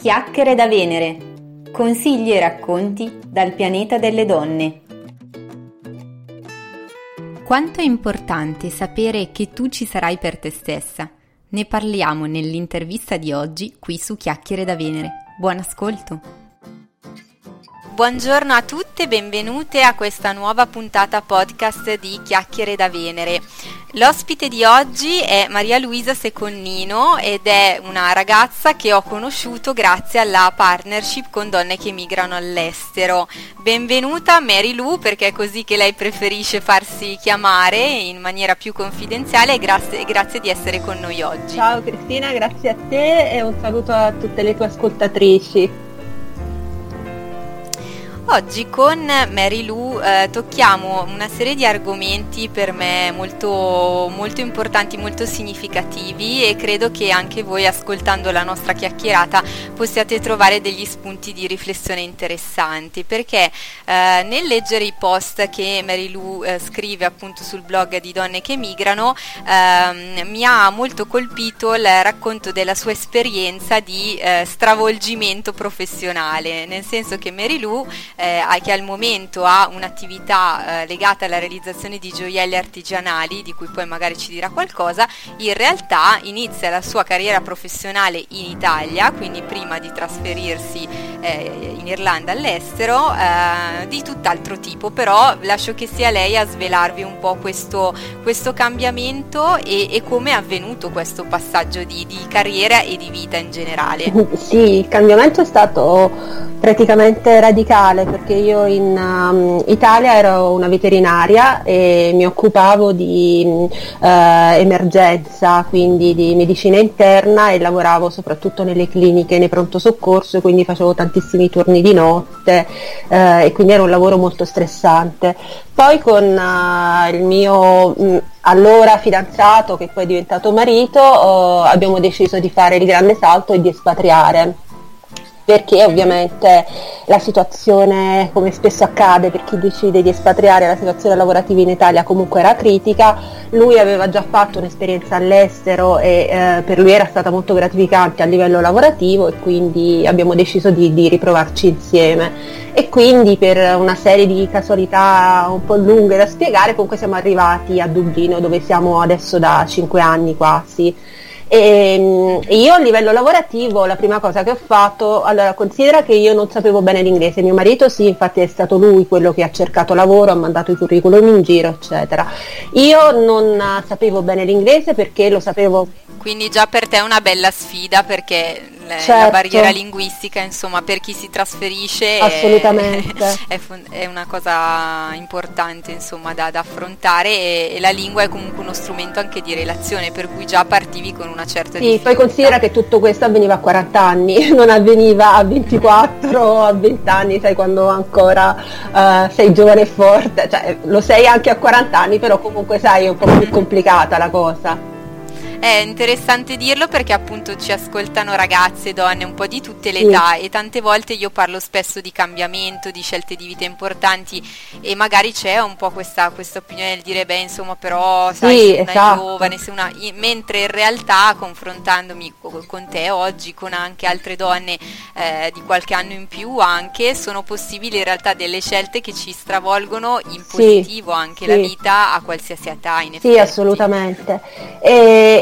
Chiacchiere da Venere, consigli e racconti dal pianeta delle donne. Quanto è importante sapere che tu ci sarai per te stessa? Ne parliamo nell'intervista di oggi qui su Chiacchiere da Venere. Buon ascolto! Buongiorno a tutte, benvenute a questa nuova puntata podcast di Chiacchiere da Venere. L'ospite di oggi è Maria Luisa Secondino ed è una ragazza che ho conosciuto grazie alla partnership con Donne che emigrano all'estero. Benvenuta Mary Lou, perché è così che lei preferisce farsi chiamare in maniera più confidenziale, e grazie di essere con noi oggi. Ciao Cristina, grazie a te e un saluto a tutte le tue ascoltatrici. Oggi con Mary Lou tocchiamo una serie di argomenti per me molto, molto importanti, molto significativi, e credo che anche voi, ascoltando la nostra chiacchierata, possiate trovare degli spunti di riflessione interessanti, perché nel leggere i post che Mary Lou scrive appunto sul blog di Donne che emigrano mi ha molto colpito il racconto della sua esperienza di stravolgimento professionale, nel senso che Mary Lou che al momento ha un'attività legata alla realizzazione di gioielli artigianali, di cui poi magari ci dirà qualcosa, in realtà inizia la sua carriera professionale in Italia, quindi prima di trasferirsi in Irlanda all'estero, di tutt'altro tipo. Però lascio che sia lei a svelarvi un po' questo cambiamento e come è avvenuto questo passaggio di carriera e di vita in generale. Sì, il cambiamento è stato praticamente radicale, perché io in Italia ero una veterinaria e mi occupavo di emergenza, quindi di medicina interna, e lavoravo soprattutto nelle cliniche, nei pronto soccorso, quindi facevo tantissimi turni di notte e quindi era un lavoro molto stressante. Poi con il mio allora fidanzato, che poi è diventato marito, abbiamo deciso di fare il grande salto e di espatriare, perché ovviamente la situazione, come spesso accade per chi decide di espatriare, la situazione lavorativa in Italia comunque era critica. Lui aveva già fatto un'esperienza all'estero e per lui era stata molto gratificante a livello lavorativo, e quindi abbiamo deciso di riprovarci insieme. E quindi, per una serie di casualità un po' lunghe da spiegare, comunque siamo arrivati a Dublino, dove siamo adesso da 5 anni quasi. E io a livello lavorativo la prima cosa che ho fatto, allora, considera che io non sapevo bene l'inglese, mio marito sì, infatti è stato lui quello che ha cercato lavoro, ha mandato i curriculum in giro eccetera, io non sapevo bene l'inglese perché lo sapevo. Quindi già per te è una bella sfida, perché certo, la barriera linguistica, insomma, per chi si trasferisce assolutamente è una cosa importante, insomma, da affrontare, e la lingua è comunque uno strumento anche di relazione, per cui già partivi con una certa difficoltà. Sì, poi considera che tutto questo avveniva a 40 anni, non avveniva a 24 o a 20 anni, sai, quando ancora sei giovane e forte, cioè lo sei anche a 40 anni, però comunque sai è un po' più complicata la cosa. È interessante dirlo, perché appunto ci ascoltano ragazze, donne un po' di tutte le età, e tante volte io parlo spesso di cambiamento, di scelte di vita importanti, e magari c'è un po' questa opinione del dire beh, insomma, però sai, sì, se una è giovane, se una... mentre in realtà, confrontandomi con te oggi, con anche altre donne di qualche anno in più anche, sono possibili in realtà delle scelte che ci stravolgono in positivo anche la vita a qualsiasi età, in effetti. Sì, assolutamente.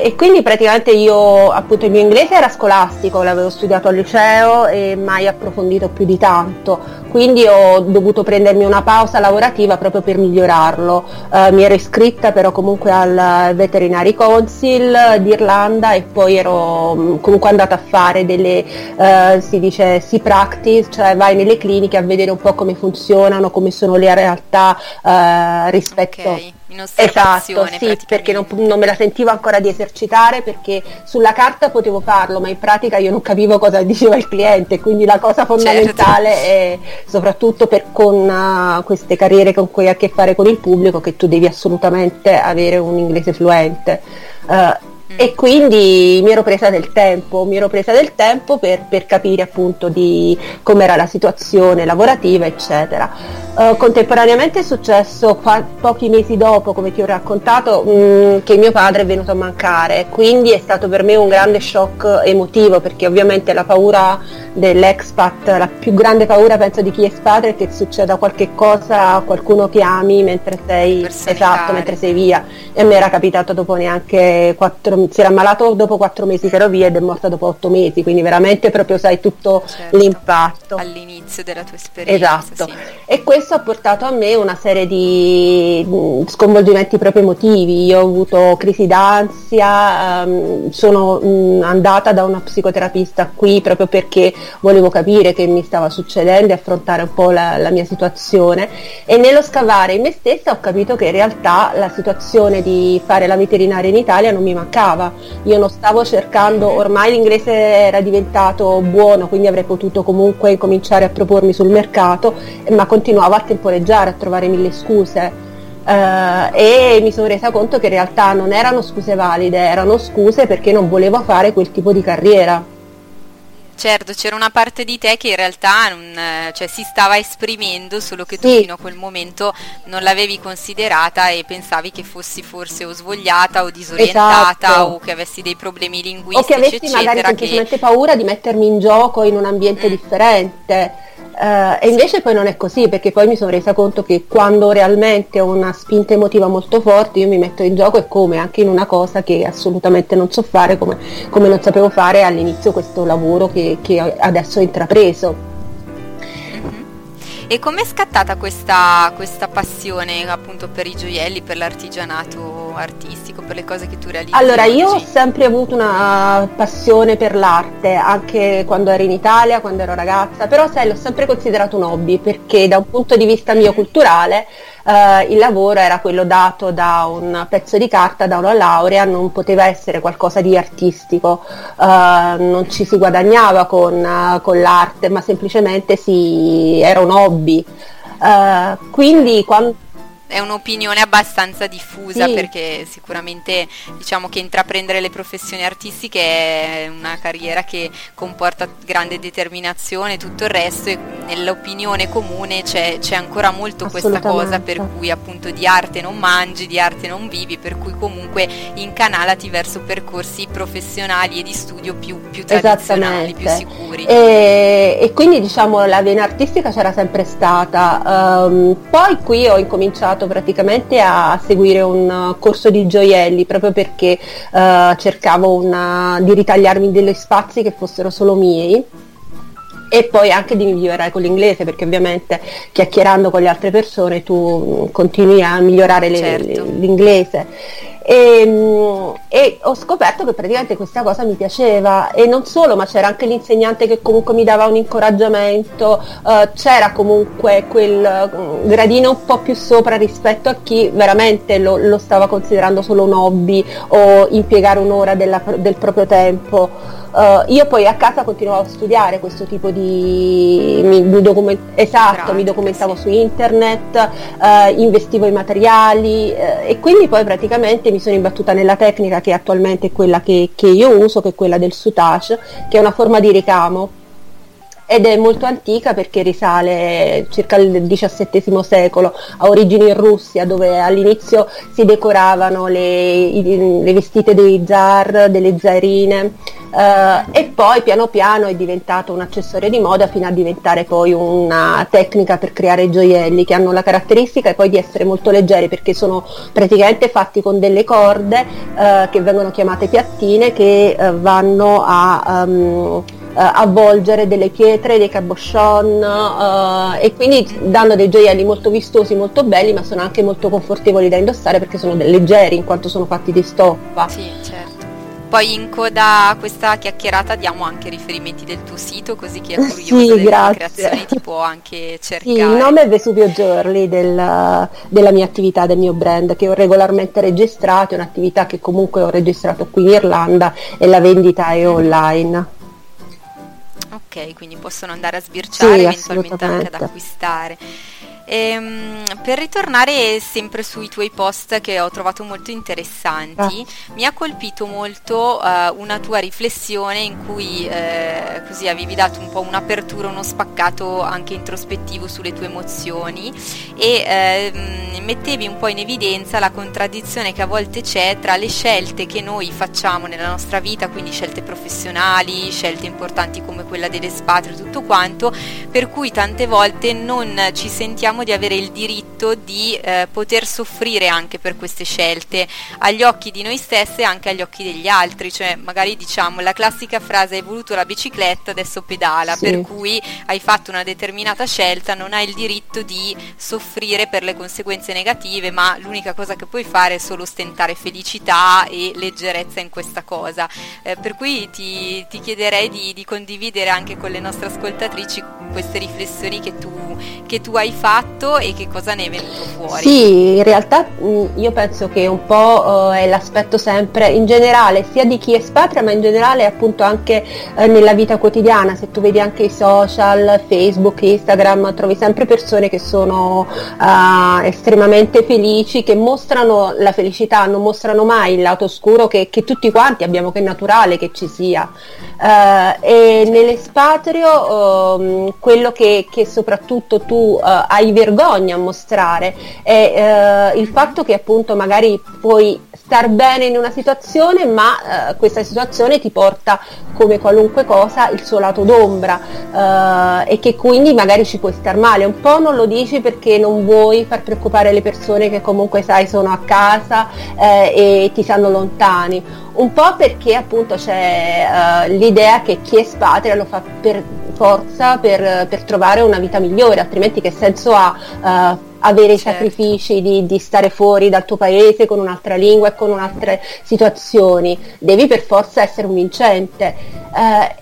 E quindi praticamente io, appunto, il mio inglese era scolastico, l'avevo studiato al liceo e mai approfondito più di tanto, quindi ho dovuto prendermi una pausa lavorativa proprio per migliorarlo. Mi ero iscritta però comunque al Veterinary Council d'Irlanda, e poi ero comunque andata a fare delle, si dice, sea practice, cioè vai nelle cliniche a vedere un po' come funzionano, come sono le realtà rispetto... Okay. In osservazione. Esatto, sì, perché non me la sentivo ancora di esercitare, perché sulla carta potevo farlo, ma in pratica io non capivo cosa diceva il cliente, quindi la cosa fondamentale è, soprattutto per con queste carriere con cui hai a che fare con il pubblico, che tu devi assolutamente avere un inglese fluente. E quindi mi ero presa del tempo per capire appunto di com'era la situazione lavorativa, eccetera. Contemporaneamente è successo pochi mesi dopo, come ti ho raccontato, che mio padre è venuto a mancare, quindi è stato per me un grande shock emotivo, perché ovviamente la paura dell'expat, la più grande paura penso di chi è padre, è che succeda qualche cosa a qualcuno che ami mentre sei via, e a me era capitato dopo neanche 4 mesi. Si era ammalato dopo 4 mesi che ero via ed è morta dopo 8 mesi, quindi veramente proprio sai tutto, certo, l'impatto all'inizio della tua esperienza. Esatto, sì. E questo ha portato a me una serie di sconvolgimenti proprio emotivi. Io ho avuto crisi d'ansia, sono andata da una psicoterapista qui proprio perché volevo capire che mi stava succedendo e affrontare un po' la mia situazione, e nello scavare in me stessa ho capito che in realtà la situazione di fare la veterinaria in Italia non mi mancava. Io non stavo cercando, ormai l'inglese era diventato buono, quindi avrei potuto comunque cominciare a propormi sul mercato, ma continuavo a temporeggiare, a trovare mille scuse. E mi sono resa conto che in realtà non erano scuse valide, erano scuse perché non volevo fare quel tipo di carriera. Certo, c'era una parte di te che in realtà si stava esprimendo, solo che tu fino a quel momento non l'avevi considerata e pensavi che fossi forse o svogliata o disorientata, esatto, o che avessi dei problemi linguistici, o che avessi magari semplicemente paura di mettermi in gioco in un ambiente differente. E invece poi non è così, perché poi mi sono resa conto che quando realmente ho una spinta emotiva molto forte io mi metto in gioco, e come anche in una cosa che assolutamente non so fare, come non sapevo fare all'inizio questo lavoro che adesso ho intrapreso. E com'è scattata questa passione appunto per i gioielli, per l'artigianato artistico, per le cose che tu realizzi? Allora, io ho sempre avuto una passione per l'arte, anche quando ero in Italia, quando ero ragazza, però sai, l'ho sempre considerato un hobby, perché da un punto di vista mio culturale il lavoro era quello dato da un pezzo di carta, da una laurea, non poteva essere qualcosa di artistico, non ci si guadagnava con l'arte, ma semplicemente era un hobby. Quindi quando è un'opinione abbastanza diffusa, sì, perché sicuramente diciamo che intraprendere le professioni artistiche è una carriera che comporta grande determinazione e tutto il resto, e nell'opinione comune c'è ancora molto questa cosa per cui appunto di arte non mangi, di arte non vivi, per cui comunque incanalati verso percorsi professionali e di studio più tradizionali, più sicuri, e quindi diciamo la vena artistica c'era sempre stata. Poi qui ho incominciato praticamente a seguire un corso di gioielli, proprio perché cercavo di ritagliarmi degli spazi che fossero solo miei, e poi anche di migliorare con l'inglese, perché ovviamente chiacchierando con le altre persone tu continui a migliorare l'inglese. E ho scoperto che praticamente questa cosa mi piaceva, e non solo, ma c'era anche l'insegnante che comunque mi dava un incoraggiamento, c'era comunque quel gradino un po' più sopra rispetto a chi veramente lo stava considerando solo un hobby o impiegare un'ora del proprio tempo. Io poi a casa continuavo a studiare questo tipo di mi documentavo su internet, investivo i materiali, e quindi poi praticamente mi sono imbattuta nella tecnica che attualmente è quella che io uso, che è quella del SUTACH, che è una forma di ricamo ed è molto antica, perché risale circa al XVII secolo, ha origini in Russia, dove all'inizio si decoravano le vestite dei zar, delle zarine, e poi piano piano è diventato un accessorio di moda, fino a diventare poi una tecnica per creare gioielli che hanno la caratteristica poi di essere molto leggeri, perché sono praticamente fatti con delle corde che vengono chiamate piattine, che vanno a avvolgere delle pietre, dei cabochon, e quindi danno dei gioielli molto vistosi, molto belli, ma sono anche molto confortevoli da indossare, perché sono leggeri in quanto sono fatti di stoffa. Sì, certo. Poi in coda a questa chiacchierata diamo anche riferimenti del tuo sito, così chi è curioso delle creazioni ti può anche cercare. Sì, il nome è Vesuvio Jewelry, della mia attività, del mio brand, che ho regolarmente registrato, è un'attività che comunque ho registrato qui in Irlanda e la vendita è online. Ok, quindi possono andare a sbirciare, sì, eventualmente anche ad acquistare. Per ritornare sempre sui tuoi post che ho trovato molto interessanti, mi ha colpito molto una tua riflessione in cui così avevi dato un po' un'apertura, uno spaccato anche introspettivo sulle tue emozioni e mettevi un po' in evidenza la contraddizione che a volte c'è tra le scelte che noi facciamo nella nostra vita, quindi scelte professionali, scelte importanti come quella dell'espatrio, tutto quanto, per cui tante volte non ci sentiamo di avere il diritto di poter soffrire anche per queste scelte agli occhi di noi stesse e anche agli occhi degli altri, cioè magari diciamo la classica frase: hai voluto la bicicletta, adesso pedala, sì. Per cui hai fatto una determinata scelta, non hai il diritto di soffrire per le conseguenze negative, ma l'unica cosa che puoi fare è solo ostentare felicità e leggerezza in questa cosa, per cui ti chiederei di condividere anche con le nostre ascoltatrici queste riflessioni che tu hai fatto e che cosa ne è venuto fuori. Sì, in realtà io penso che un po' è l'aspetto sempre in generale sia di chi espatria, ma in generale appunto anche nella vita quotidiana. Se tu vedi anche i social, Facebook, Instagram, trovi sempre persone che sono estremamente felici, che mostrano la felicità, non mostrano mai il lato oscuro che tutti quanti abbiamo, che è naturale che ci sia. E nell'espatrio quello che soprattutto tu hai vergogna a mostrare è il fatto che appunto magari puoi star bene in una situazione, ma questa situazione ti porta, come qualunque cosa, il suo lato d'ombra, e che quindi magari ci puoi star male. Un po' non lo dici perché non vuoi far preoccupare le persone che comunque sai sono a casa e ti sanno lontani, un po' perché appunto c'è l'idea che chi espatria lo fa per forza per trovare una vita migliore, altrimenti che senso ha avere i sacrifici di stare fuori dal tuo paese con un'altra lingua e con altre situazioni. Devi per forza essere un vincente,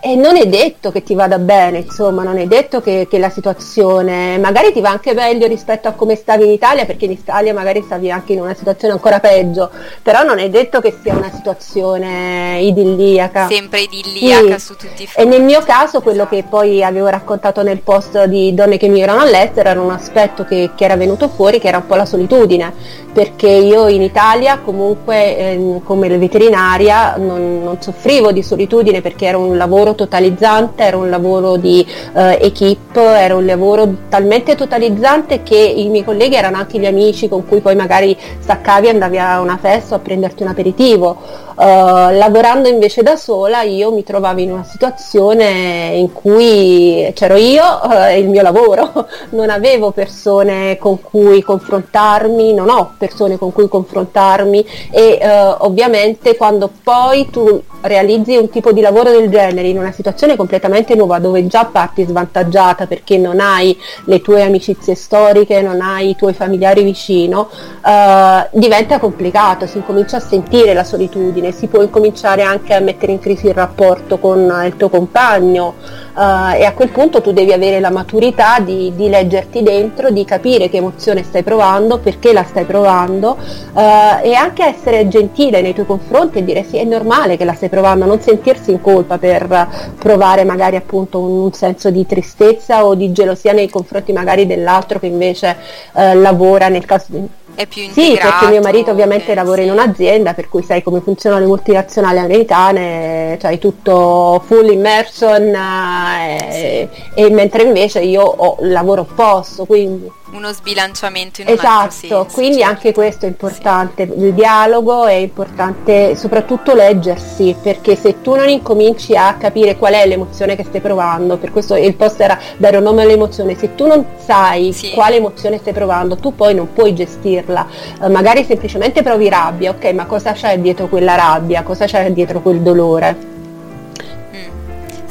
e non è detto che ti vada bene, insomma non è detto che la situazione magari ti va anche meglio rispetto a come stavi in Italia, perché in Italia magari stavi anche in una situazione ancora peggio, però non è detto che sia una situazione idilliaca, sempre idilliaca, sì. Su tutti i fronti. E nel mio caso quello che poi avevo raccontato nel post di Donne che emigrano all'estero era un aspetto che era venuto fuori, che era un po' la solitudine, perché io in Italia comunque come veterinaria non soffrivo di solitudine, perché era un lavoro totalizzante, era un lavoro di equipe, era un lavoro talmente totalizzante che i miei colleghi erano anche gli amici con cui poi magari staccavi e andavi a una festa o a prenderti un aperitivo. Lavorando invece da sola io mi trovavo in una situazione in cui c'ero io e il mio lavoro, non avevo persone con cui confrontarmi, non ho persone con cui confrontarmi e ovviamente quando poi tu realizzi un tipo di lavoro del genere in una situazione completamente nuova, dove già parti svantaggiata perché non hai le tue amicizie storiche, non hai i tuoi familiari vicino, diventa complicato, si incomincia a sentire la solitudine, si può incominciare anche a mettere in crisi il rapporto con il tuo compagno, e a quel punto tu devi avere la maturità di leggerti dentro, di capire che emozione stai provando, perché la stai provando, e anche essere gentile nei tuoi confronti e dire sì, è normale che la stai provando, non sentirsi in colpa per provare magari appunto un senso di tristezza o di gelosia nei confronti magari dell'altro che invece lavora, nel caso è più integrato. Sì, perché mio marito ovviamente lavora in un'azienda, per cui sai come funzionano le multinazionali americane, cioè tutto full immersion, e mentre invece io ho il lavoro opposto, quindi uno sbilanciamento in un altro senso, quindi anche questo è importante, il dialogo è importante, soprattutto leggersi, perché se tu non incominci a capire qual è l'emozione che stai provando, per questo il post era dare un nome all'emozione, se tu non sai quale emozione stai provando, tu poi non puoi gestirla, magari semplicemente provi rabbia, ok, ma cosa c'è dietro quella rabbia, cosa c'è dietro quel dolore?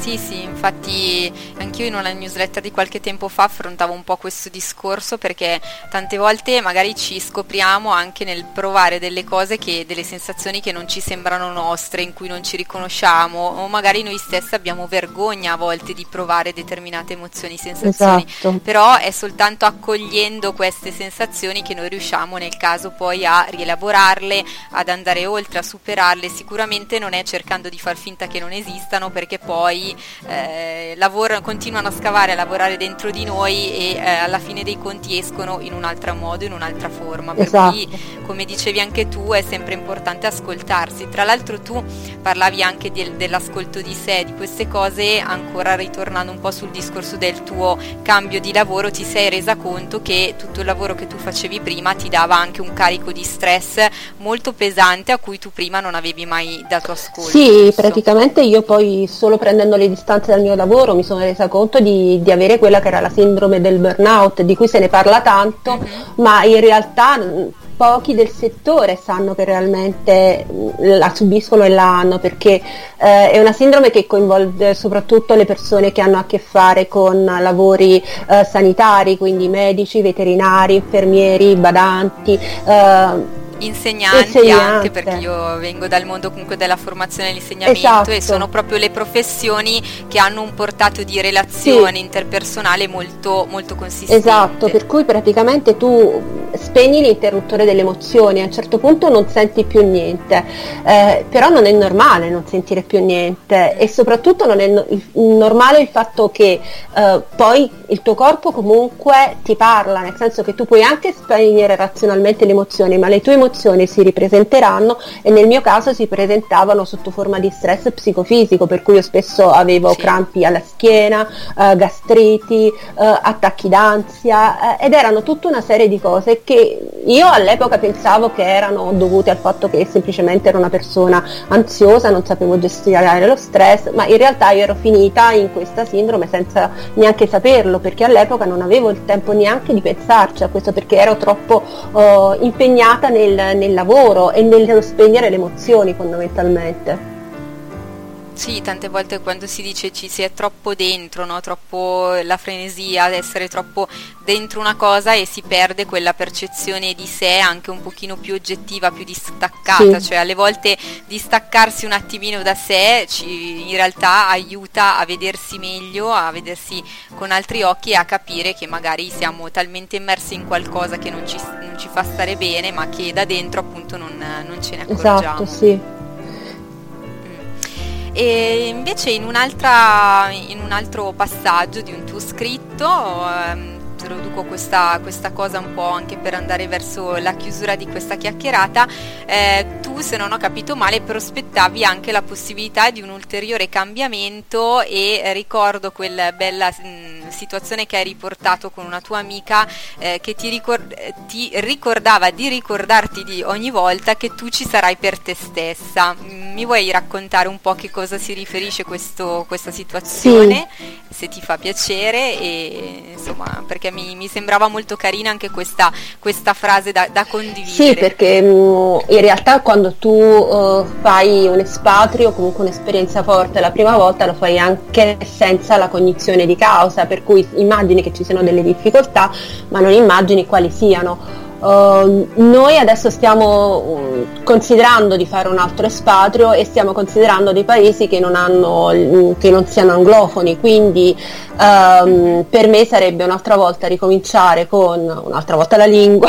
Sì, infatti anch'io in una newsletter di qualche tempo fa affrontavo un po' questo discorso, perché tante volte magari ci scopriamo anche nel provare delle cose, che delle sensazioni che non ci sembrano nostre, in cui non ci riconosciamo, o magari noi stessi abbiamo vergogna a volte di provare determinate emozioni, sensazioni. Esatto. Però è soltanto accogliendo queste sensazioni che noi riusciamo nel caso poi a rielaborarle, ad andare oltre, a superarle. Sicuramente non è cercando di far finta che non esistano, perché poi quindi continuano a scavare, a lavorare dentro di noi e alla fine dei conti escono in un altro modo, in un'altra forma. Esatto. Per cui, come dicevi anche tu, è sempre importante ascoltarsi. Tra l'altro tu parlavi anche dell'ascolto di sé, di queste cose, ancora ritornando un po' sul discorso del tuo cambio di lavoro, ti sei resa conto che tutto il lavoro che tu facevi prima ti dava anche un carico di stress molto pesante a cui tu prima non avevi mai dato ascolto. Sì, praticamente io poi solo prendendo le distanze dal mio lavoro mi sono resa conto di avere quella che era la sindrome del burnout, di cui se ne parla tanto, ma in realtà pochi del settore sanno che realmente la subiscono e la hanno, perché è una sindrome che coinvolge soprattutto le persone che hanno a che fare con lavori sanitari, quindi medici, veterinari, infermieri, badanti, insegnanti anche, perché io vengo dal mondo comunque della formazione e dell'insegnamento. Esatto. E sono proprio le professioni che hanno un portato di relazione interpersonale molto, molto consistente. Esatto, per cui praticamente tu spegni l'interruttore delle emozioni, a un certo punto non senti più niente, però non è normale non sentire più niente e soprattutto non è normale il fatto che poi il tuo corpo comunque ti parla, nel senso che tu puoi anche spegnere razionalmente le emozioni, ma le tue emozioni si ripresenteranno, e nel mio caso si presentavano sotto forma di stress psicofisico, per cui io spesso avevo crampi alla schiena, gastriti, attacchi d'ansia, ed erano tutta una serie di cose che io all'epoca pensavo che erano dovute al fatto che semplicemente ero una persona ansiosa, non sapevo gestire lo stress, ma in realtà io ero finita in questa sindrome senza neanche saperlo, perché all'epoca non avevo il tempo neanche di pensarci a questo, perché ero troppo impegnata nel lavoro e nel spegnere le emozioni fondamentalmente. Sì, tante volte quando si dice ci si è troppo dentro, no? Troppo la frenesia, essere troppo dentro una cosa, e si perde quella percezione di sé anche un pochino più oggettiva, più distaccata, cioè alle volte distaccarsi un attimino da sé in realtà aiuta a vedersi meglio, a vedersi con altri occhi e a capire che magari siamo talmente immersi in qualcosa che non ci fa stare bene, ma che da dentro appunto non ce ne accorgiamo. Esatto, sì. E invece in un altro passaggio di un tuo scritto introduco questa cosa un po' anche per andare verso la chiusura di questa chiacchierata, tu, se non ho capito male, prospettavi anche la possibilità di un ulteriore cambiamento, e ricordo quella bella situazione che hai riportato con una tua amica che ti ricordava di ricordarti di ogni volta che tu ci sarai per te stessa. Mi vuoi raccontare un po' a che cosa si riferisce questa situazione, se ti fa piacere, e insomma, perché mi sembrava molto carina anche questa frase da condividere. Sì, perché in realtà quando tu fai un espatrio, comunque un'esperienza forte la prima volta, lo fai anche senza la cognizione di causa, per cui immagini che ci siano delle difficoltà ma non immagini quali siano. Noi adesso stiamo considerando di fare un altro espatrio e stiamo considerando dei paesi che non siano anglofoni, quindi per me sarebbe un'altra volta ricominciare con un'altra volta la lingua,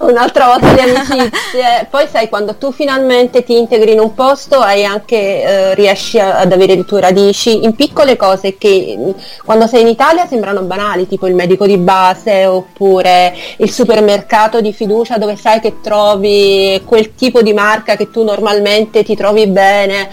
un'altra volta le amicizie. Poi sai, quando tu finalmente ti integri in un posto hai anche riesci ad avere le tue radici in piccole cose che quando sei in Italia sembrano banali, tipo il medico di base oppure il supermercato di fiducia dove sai che trovi quel tipo di marca che tu normalmente ti trovi bene.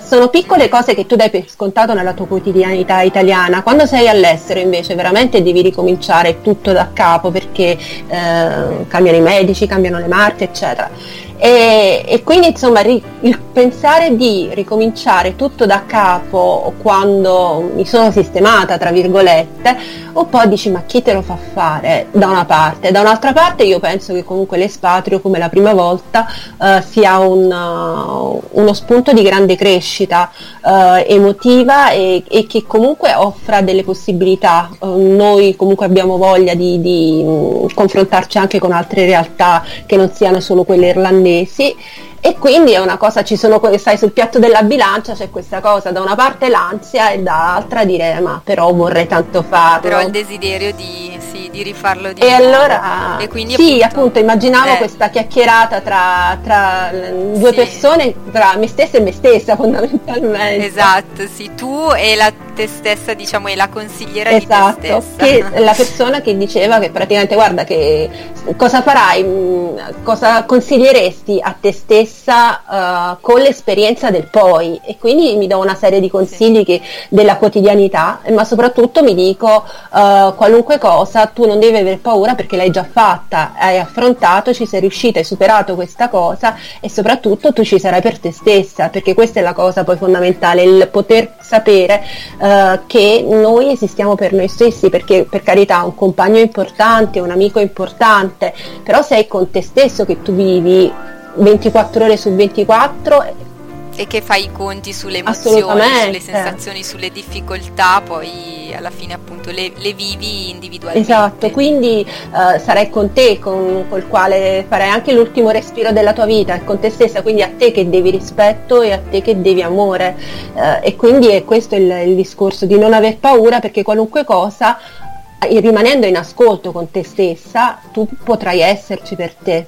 Sono piccole cose che tu dai per scontato nella tua quotidianità italiana. Quando sei all'estero invece veramente devi ricominciare tutto da capo, perché cambiano i medici, cambiano le marche, eccetera. E quindi insomma il pensare di ricominciare tutto da capo quando mi sono sistemata, tra virgolette, un po' dici ma chi te lo fa fare, da una parte. Da un'altra parte io penso che comunque l'espatrio, come la prima volta, sia uno spunto di grande crescita emotiva e che comunque offra delle possibilità. Noi comunque abbiamo voglia di confrontarci anche con altre realtà che non siano solo quelle irlandesi, e quindi è una cosa, ci sono, sai, sul piatto della bilancia c'è questa cosa, da una parte l'ansia e dall'altra dire ma però vorrei tanto farlo, però il desiderio di di rifarlo di nuovo. Allora, e quindi sì, appunto immaginavo questa chiacchierata tra due persone, tra me stessa e me stessa fondamentalmente. Esatto, sì, tu e la te stessa, diciamo, e la consigliera di te stessa. Che la persona che diceva che praticamente, guarda, che cosa farai, cosa consiglieresti a te stessa con l'esperienza del poi, e quindi mi do una serie di consigli che, della quotidianità, ma soprattutto mi dico qualunque cosa tu non devi aver paura perché l'hai già fatta, hai affrontato, ci sei riuscita, hai superato questa cosa e soprattutto tu ci sarai per te stessa, perché questa è la cosa poi fondamentale, il poter sapere che noi esistiamo per noi stessi, perché per carità un compagno è importante, un amico è importante, però sei con te stesso che tu vivi 24 ore su 24 e che fai i conti sulle emozioni, sulle sensazioni, sulle difficoltà, poi alla fine appunto le vivi individualmente. Esatto, quindi sarai con te, col quale farai anche l'ultimo respiro della tua vita, con te stessa, quindi a te che devi rispetto e a te che devi amore, e quindi è questo il discorso di non aver paura, perché qualunque cosa, rimanendo in ascolto con te stessa, tu potrai esserci per te.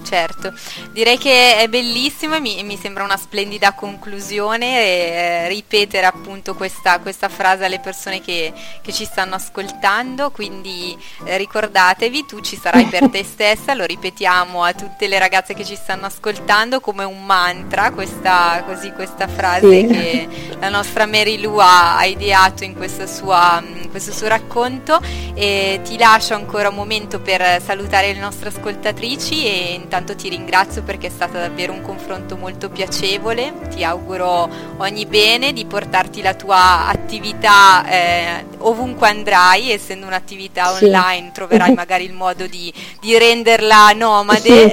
Certo, direi che è bellissimo e mi sembra una splendida conclusione, ripetere appunto questa frase alle persone che ci stanno ascoltando, quindi ricordatevi, tu ci sarai per te stessa, lo ripetiamo a tutte le ragazze che ci stanno ascoltando come un mantra, questa frase che la nostra Mary Lou ha ideato in questo suo racconto, e ti lascio ancora un momento per salutare le nostre ascoltatrici e intanto ti ringrazio perché è stato davvero un confronto molto piacevole, ti auguro ogni bene, di portarti la tua attività ovunque andrai, essendo un'attività online troverai magari il modo di renderla nomade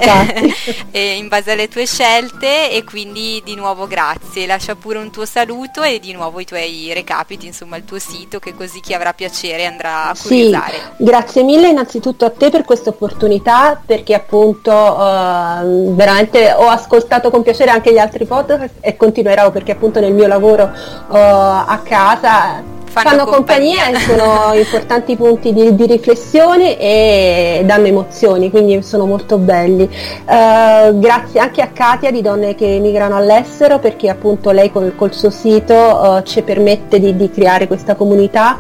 in base alle tue scelte, e quindi di nuovo grazie, lascia pure un tuo saluto e di nuovo i tuoi recapiti, insomma il tuo sito, che così chi avrà piacere andrà a curiosare. Grazie mille innanzitutto a te per questa opportunità, perché appunto veramente ho ascoltato con piacere anche gli altri podcast e continuerò, perché appunto nel mio lavoro a casa fanno compagnia e sono importanti punti di riflessione e danno emozioni, quindi sono molto belli. Grazie anche a Katia di Donne che emigrano all'estero, perché appunto lei col suo sito ci permette di creare questa comunità,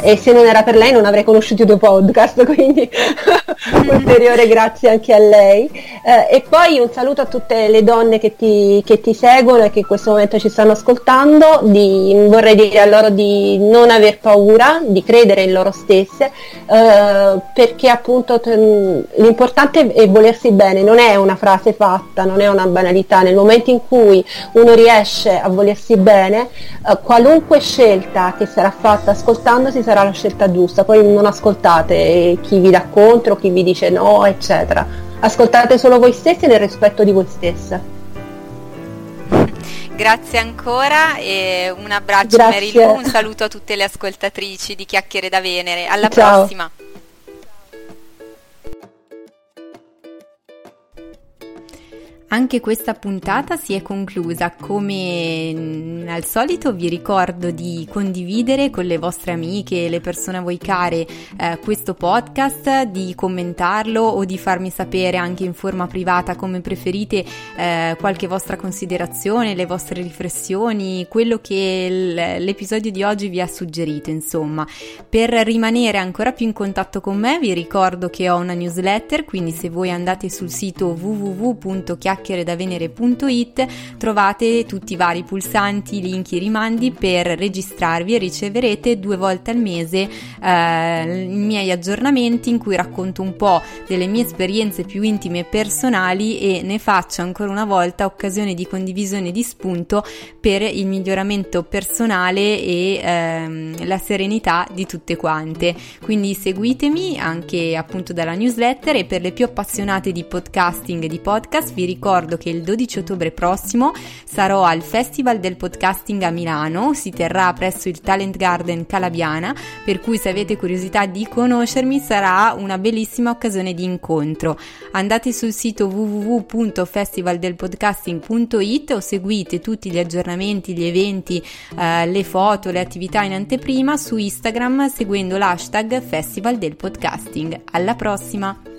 e se non era per lei non avrei conosciuto i tuoi podcast, quindi ulteriore grazie anche a lei, e poi un saluto a tutte le donne che ti seguono e che in questo momento ci stanno ascoltando, vorrei dire a loro di non aver paura, di credere in loro stesse, perché appunto l'importante è volersi bene, non è una frase fatta, non è una banalità, nel momento in cui uno riesce a volersi bene, qualunque scelta che sarà fatta ascoltandosi sarà la scelta giusta, poi non ascoltate chi vi dà contro, chi vi dice no eccetera, ascoltate solo voi stessi nel rispetto di voi stessa. Grazie ancora e un abbraccio Mary Lou, un saluto a tutte le ascoltatrici di Chiacchiere da Venere, alla prossima. Anche questa puntata si è conclusa, come al solito vi ricordo di condividere con le vostre amiche, le persone a voi care questo podcast, di commentarlo o di farmi sapere anche in forma privata come preferite qualche vostra considerazione, le vostre riflessioni, quello che l'episodio di oggi vi ha suggerito, insomma. Per rimanere ancora più in contatto con me vi ricordo che ho una newsletter, quindi se voi andate sul sito www.chiacchieredavenere.it trovate tutti i vari pulsanti, link, rimandi per registrarvi e riceverete 2 volte al mese i miei aggiornamenti in cui racconto un po' delle mie esperienze più intime e personali e ne faccio ancora una volta occasione di condivisione, di spunto per il miglioramento personale e la serenità di tutte quante. Quindi seguitemi anche appunto dalla newsletter, e per le più appassionate di podcasting e di podcast vi ricordo ricordo che il 12 ottobre prossimo sarò al Festival del Podcasting a Milano, si terrà presso il Talent Garden Calabiana, per cui se avete curiosità di conoscermi sarà una bellissima occasione di incontro. Andate sul sito www.festivaldelpodcasting.it o seguite tutti gli aggiornamenti, gli eventi, le foto, le attività in anteprima su Instagram seguendo l'hashtag Festival del Podcasting. Alla prossima!